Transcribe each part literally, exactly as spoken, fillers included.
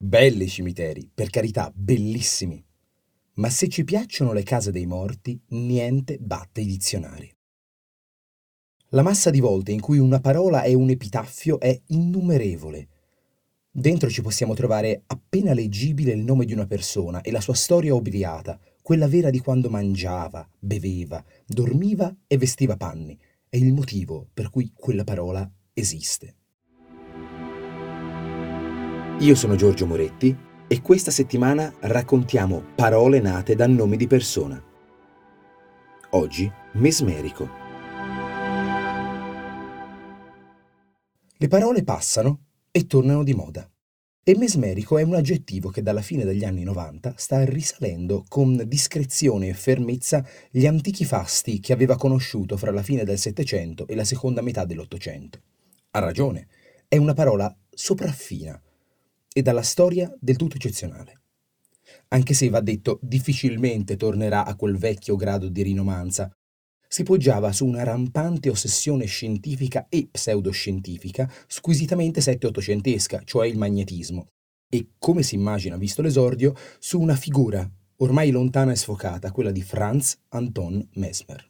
Belli cimiteri, per carità, bellissimi. Ma se ci piacciono le case dei morti, niente batte i dizionari. La massa di volte in cui una parola è un epitaffio è innumerevole. Dentro ci possiamo trovare appena leggibile il nome di una persona e la sua storia obliata, quella vera di quando mangiava, beveva, dormiva e vestiva panni, e il motivo per cui quella parola esiste. Io sono Giorgio Moretti e questa settimana raccontiamo parole nate da nomi di persona. Oggi, Mesmerico. Le parole passano e tornano di moda. E mesmerico è un aggettivo che dalla fine degli anni novanta sta risalendo con discrezione e fermezza gli antichi fasti che aveva conosciuto fra la fine del Settecento e la seconda metà dell'Ottocento. Ha ragione, è una parola sopraffina e dalla storia del tutto eccezionale. Anche se, va detto, difficilmente tornerà a quel vecchio grado di rinomanza. Si poggiava su una rampante ossessione scientifica e pseudoscientifica, squisitamente sette-ottocentesca, cioè il magnetismo, e, come si immagina visto l'esordio, su una figura ormai lontana e sfocata, quella di Franz Anton Mesmer.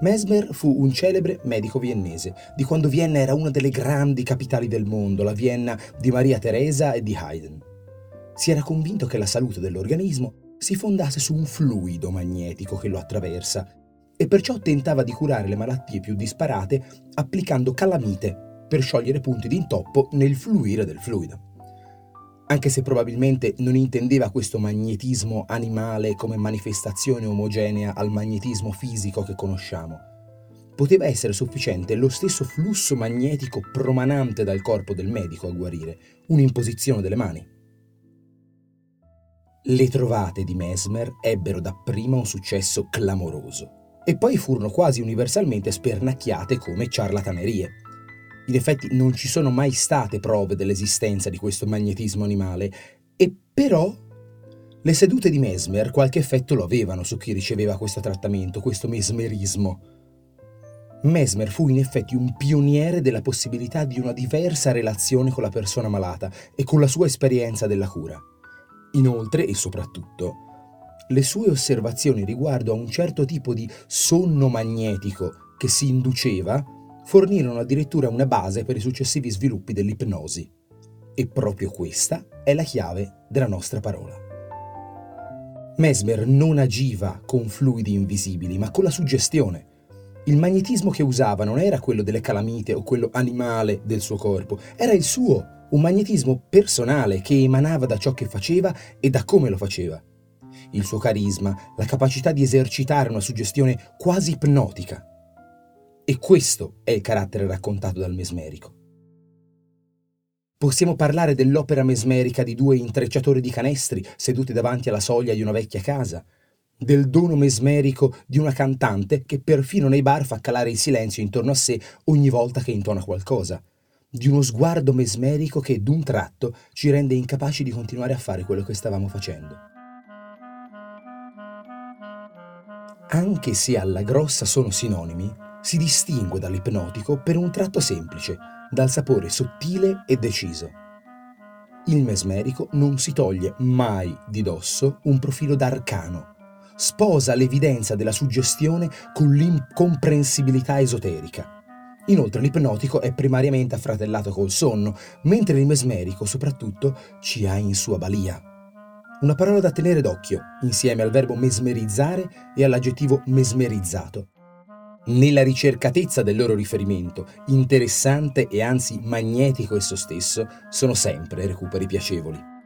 Mesmer fu un celebre medico viennese, di quando Vienna era una delle grandi capitali del mondo, la Vienna di Maria Teresa e di Haydn. Si era convinto che la salute dell'organismo si fondasse su un fluido magnetico che lo attraversa e perciò tentava di curare le malattie più disparate applicando calamite per sciogliere punti di intoppo nel fluire del fluido. Anche se probabilmente non intendeva questo magnetismo animale come manifestazione omogenea al magnetismo fisico che conosciamo, poteva essere sufficiente lo stesso flusso magnetico promanante dal corpo del medico a guarire, un'imposizione delle mani. Le trovate di Mesmer ebbero dapprima un successo clamoroso e poi furono quasi universalmente spernacchiate come ciarlatanerie. In effetti non ci sono mai state prove dell'esistenza di questo magnetismo animale, e però le sedute di Mesmer qualche effetto lo avevano su chi riceveva questo trattamento, questo mesmerismo. Mesmer fu in effetti un pioniere della possibilità di una diversa relazione con la persona malata e con la sua esperienza della cura. Inoltre, e soprattutto, le sue osservazioni riguardo a un certo tipo di sonno magnetico che si induceva fornirono addirittura una base per i successivi sviluppi dell'ipnosi. E proprio questa è la chiave della nostra parola. Mesmer non agiva con fluidi invisibili, ma con la suggestione. Il magnetismo che usava non era quello delle calamite o quello animale del suo corpo, era il suo, un magnetismo personale che emanava da ciò che faceva e da come lo faceva. Il suo carisma, la capacità di esercitare una suggestione quasi ipnotica. E questo è il carattere raccontato dal mesmerico. Possiamo parlare dell'opera mesmerica di due intrecciatori di canestri seduti davanti alla soglia di una vecchia casa, del dono mesmerico di una cantante che perfino nei bar fa calare il silenzio intorno a sé ogni volta che intona qualcosa, di uno sguardo mesmerico che d'un tratto ci rende incapaci di continuare a fare quello che stavamo facendo. Anche se alla grossa sono sinonimi, si distingue dall'ipnotico per un tratto semplice, dal sapore sottile e deciso. Il mesmerico non si toglie mai di dosso un profilo d'arcano, sposa l'evidenza della suggestione con l'incomprensibilità esoterica. Inoltre l'ipnotico è primariamente affratellato col sonno, mentre il mesmerico soprattutto ci ha in sua balia. Una parola da tenere d'occhio, insieme al verbo mesmerizzare e all'aggettivo mesmerizzato. Nella ricercatezza del loro riferimento, interessante e anzi magnetico esso stesso, sono sempre recuperi piacevoli.